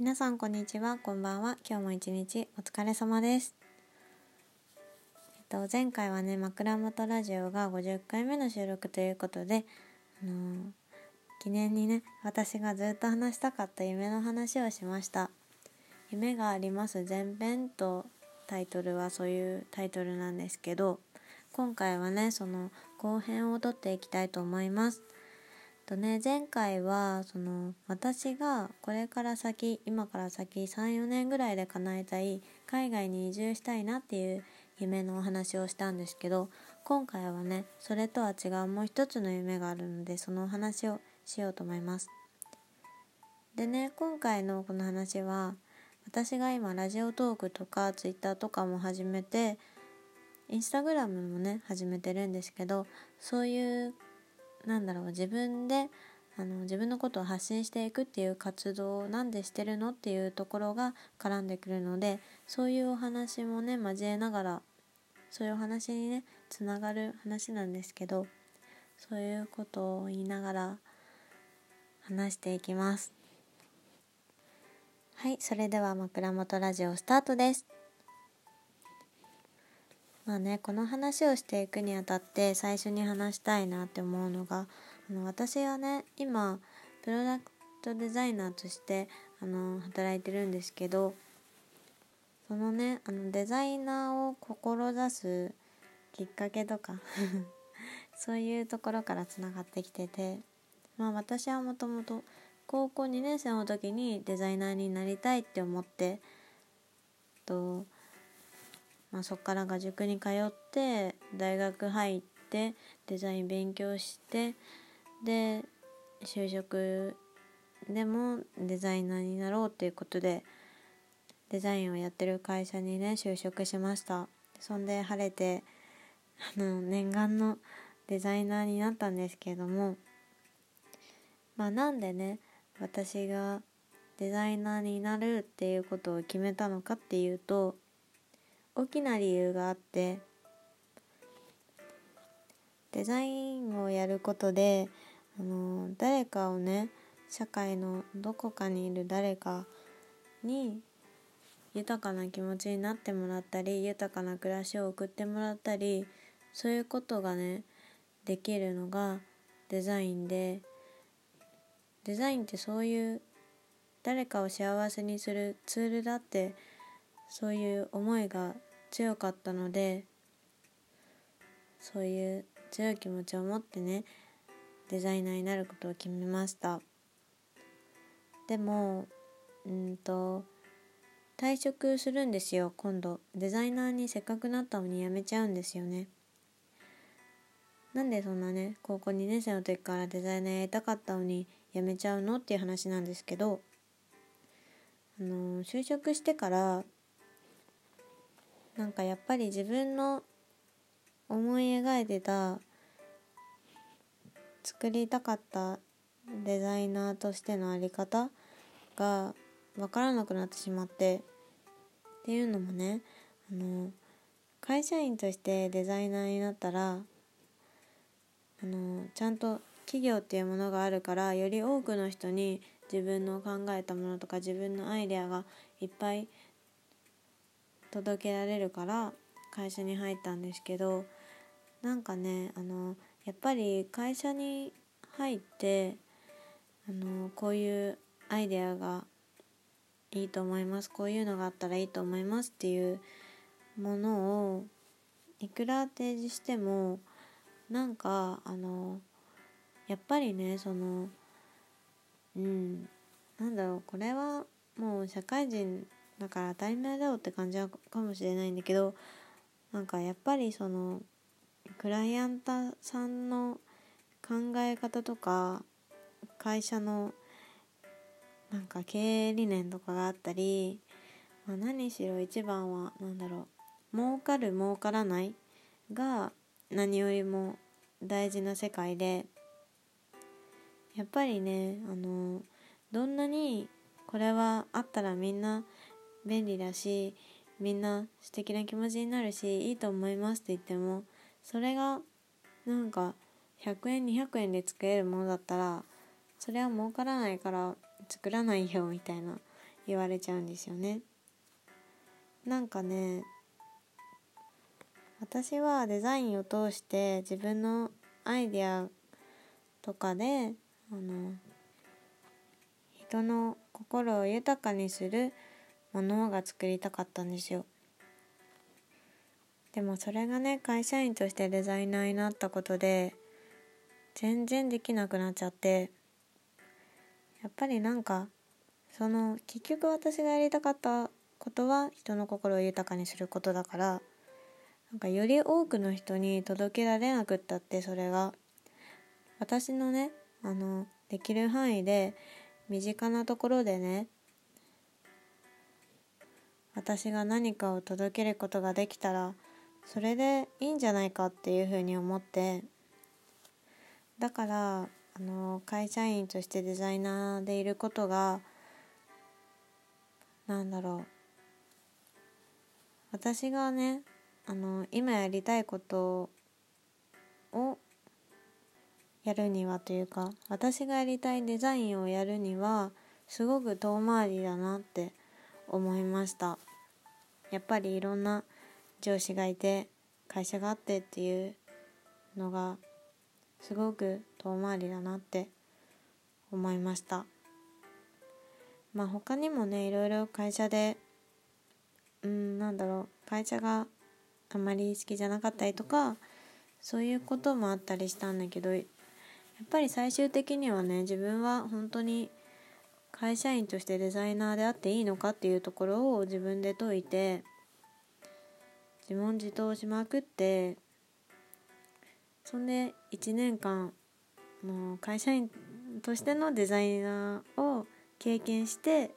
皆さんこんにちは、こんばんは。今日も一日お疲れ様です。前回はね、枕元ラジオが50回目の収録ということで、記念にね、私がずっと話したかった夢の話をしました。夢があります前編とタイトルはそういうタイトルなんですけど、今回はね、その後編を撮っていきたいと思います。前回は私がこれから先、今から先 3,4 年ぐらいで叶えたい海外に移住したいなっていう夢のお話をしたんですけど、今回はね、それとは違うもう一つの夢があるので、そのお話をしようと思います。でね、今回のこの話は、私が今ラジオトークとかツイッターとかも始めて、インスタグラムもね始めてるんですけど、そういう自分で自分のことを発信していくっていう活動をなんでしてるのっていうところが絡んでくるので、そういうお話もね交えながら、そういうお話にねつながる話なんですけど、そういうことを言いながら話していきます。はい、それでは枕元ラジオスタートです。この話をしていくにあたって最初に話したいなって思うのが、私はね今プロダクトデザイナーとして働いてるんですけど、そのねデザイナーを志すきっかけとかそういうところからつながってきてて、私はもともと高校2年生の時にデザイナーになりたいって思ってと。そこから塾に通って大学入ってデザイン勉強して、で就職でもデザイナーになろうということでデザインをやってる会社にね就職しました。そんで晴れて念願のデザイナーになったんですけども、なんでね私がデザイナーになるっていうことを決めたのかっていうと、大きな理由があって、デザインをやることで誰かをね、社会のどこかにいる誰かに豊かな気持ちになってもらったり、豊かな暮らしを送ってもらったり、そういうことがねできるのがデザインで、デザインってそういう誰かを幸せにするツールだって、そういう思いが強かったので、そういう強い気持ちを持ってねデザイナーになることを決めました。でも退職するんですよ。今度デザイナーにせっかくなったのに辞めちゃうんですよね。なんでそんなね高校2年生の時からデザイナーやりたかったのに辞めちゃうのっていう話なんですけど、就職してからやっぱり自分の思い描いてた作りたかったデザイナーとしてのあり方が分からなくなってしまって、っていうのもね会社員としてデザイナーになったらちゃんと企業っていうものがあるから、より多くの人に自分の考えたものとか自分のアイデアがいっぱい届けられるから会社に入ったんですけど、やっぱり会社に入ってこういうアイデアがいいと思います、こういうのがあったらいいと思いますっていうものをいくら提示してもやっぱりねこれはもう社会人だから当たり前だよって感じはかもしれないんだけど、やっぱりクライアントさんの考え方とか会社の経営理念とかがあったり、何しろ一番は儲かる儲からないが何よりも大事な世界で、やっぱりねどんなにこれはあったらみんな便利だし、みんな素敵な気持ちになるしいいと思いますって言っても、それが100円200円で作れるものだったらそれは儲からないから作らないよみたいな言われちゃうんですよね。なんかね、私はデザインを通して自分のアイデアとかで人の心を豊かにするものが作りたかったんですよ。でもそれがね、会社員としてデザイナーになったことで全然できなくなっちゃって、やっぱりなんか結局私がやりたかったことは人の心を豊かにすることだから、なんかより多くの人に届けられなくったって、それが私のねできる範囲で身近なところでね、私が何かを届けることができたらそれでいいんじゃないかっていうふうに思って、だから会社員としてデザイナーでいることが私がね今やりたいことをやるにはというか、私がやりたいデザインをやるにはすごく遠回りだなって思いました。やっぱりいろんな上司がいて会社があってっていうのがすごく遠回りだなって思いました。まあ他にもね、いろいろ会社で会社があまり好きじゃなかったりとか、そういうこともあったりしたんだけど、やっぱり最終的にはね、自分は本当に会社員としてデザイナーであっていいのかっていうところを自分で解いて、自問自答しまくって、そんで1年間もう会社員としてのデザイナーを経験して、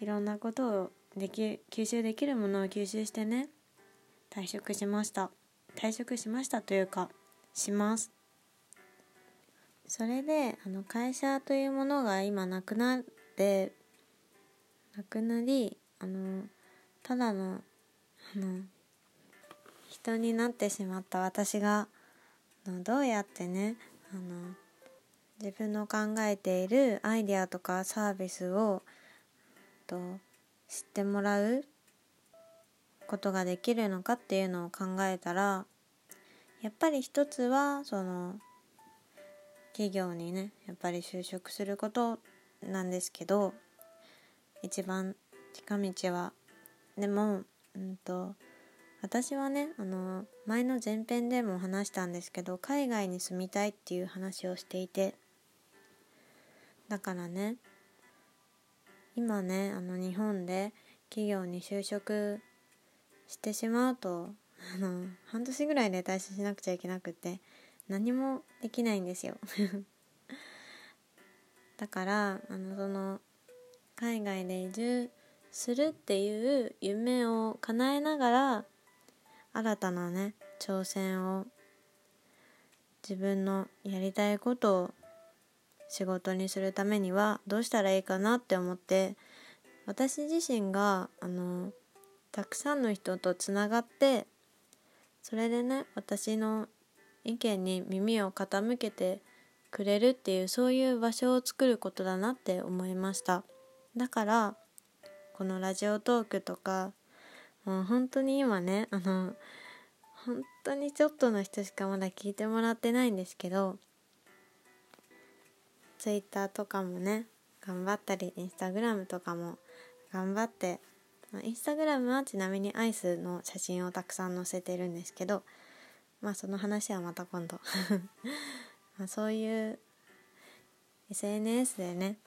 いろんなことを吸収できるものを吸収してね、退職しましたというかします。それで会社というものが今なくなりただの人になってしまった私がどうやってね自分の考えているアイデアとかサービスを知ってもらうことができるのかっていうのを考えたら、やっぱり一つは企業にね、やっぱり就職することなんですけど、一番近道はでも、私はね前の前編でも話したんですけど、海外に住みたいっていう話をしていて、だからね今ね日本で企業に就職してしまうと半年ぐらいで退社しなくちゃいけなくて、何もできないんですよだから海外で移住するっていう夢を叶えながら、新たなね挑戦を、自分のやりたいことを仕事にするためにはどうしたらいいかなって思って、私自身がたくさんの人とつながって、それでね私の意見に耳を傾けてくれるっていう、そういう場所を作ることだなって思いました。だからこのラジオトークとか、もう本当に今ね本当にちょっとの人しかまだ聞いてもらってないんですけど、ツイッターとかもね頑張ったり、インスタグラムとかも頑張って、インスタグラムはちなみにアイスの写真をたくさん載せてるんですけど、まあその話はまた今度まあそういう SNS でね、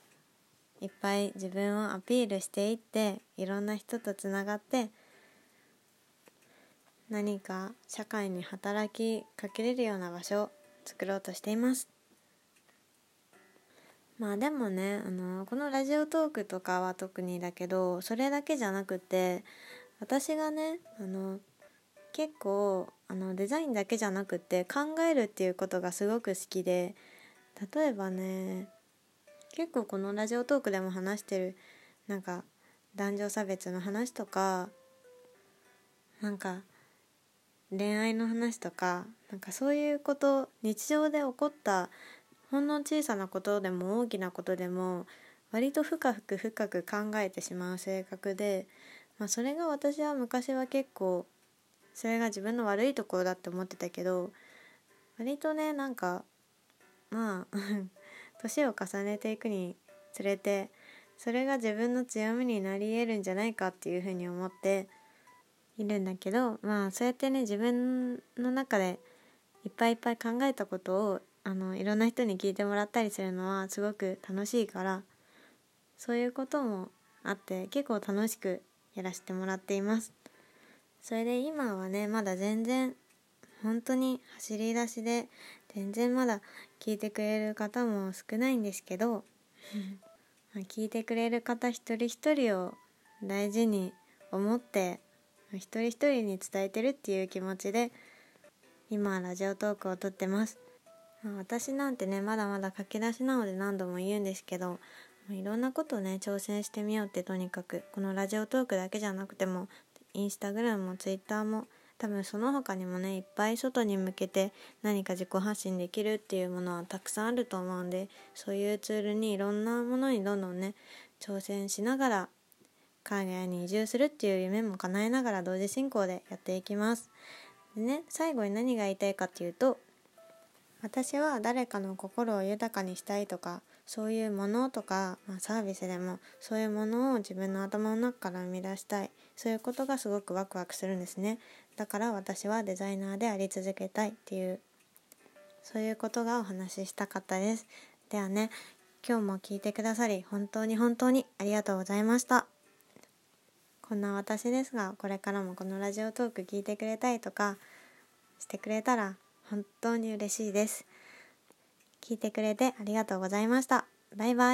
いっぱい自分をアピールしていって、いろんな人とつながって、何か社会に働きかけれるような場所を作ろうとしています。まあでもねこのラジオトークとかは特にだけど、それだけじゃなくて、私がね結構デザインだけじゃなくて考えるっていうことがすごく好きで、例えばね結構このラジオトークでも話してるなんか男女差別の話とか、なんか恋愛の話とか、なんかそういうこと、日常で起こったほんの小さなことでも大きなことでも、割と深く考えてしまう性格で、それが私は昔は結構それが自分の悪いところだって思ってたけど、割とね年を重ねていくにつれてそれが自分の強みになり得るんじゃないかっていうふうに思っているんだけど、そうやってね自分の中でいっぱい考えたことをいろんな人に聞いてもらったりするのはすごく楽しいから、そういうこともあって結構楽しくやらせてもらっています。それで今はねまだ全然本当に走り出しで全然まだ聞いてくれる方も少ないんですけど聞いてくれる方一人一人を大事に思って一人一人に伝えてるっていう気持ちで今ラジオトークを撮ってます。私なんてねまだまだ書き出しなので何度も言うんですけど、いろんなことをね挑戦してみようって、とにかくこのラジオトークだけじゃなくてもインスタグラムもツイッターも多分その他にもねいっぱい外に向けて何か自己発信できるっていうものはたくさんあると思うんで、そういうツールにいろんなものにどんどんね挑戦しながら海外に移住するっていう夢も叶えながら同時進行でやっていきます。でね、最後に何が言いたいかっていうと、私は誰かの心を豊かにしたいとかそういうものとか、サービスでもそういうものを自分の頭の中から生み出したい、そういうことがすごくワクワクするんですね。だから私はデザイナーであり続けたいっていう、そういうことがお話ししたかったです。ではね、今日も聞いてくださり本当にありがとうございました。こんな私ですが、これからもこのラジオトーク聞いてくれたりとかしてくれたら本当に嬉しいです。聞いてくれてありがとうございました。バイバイ。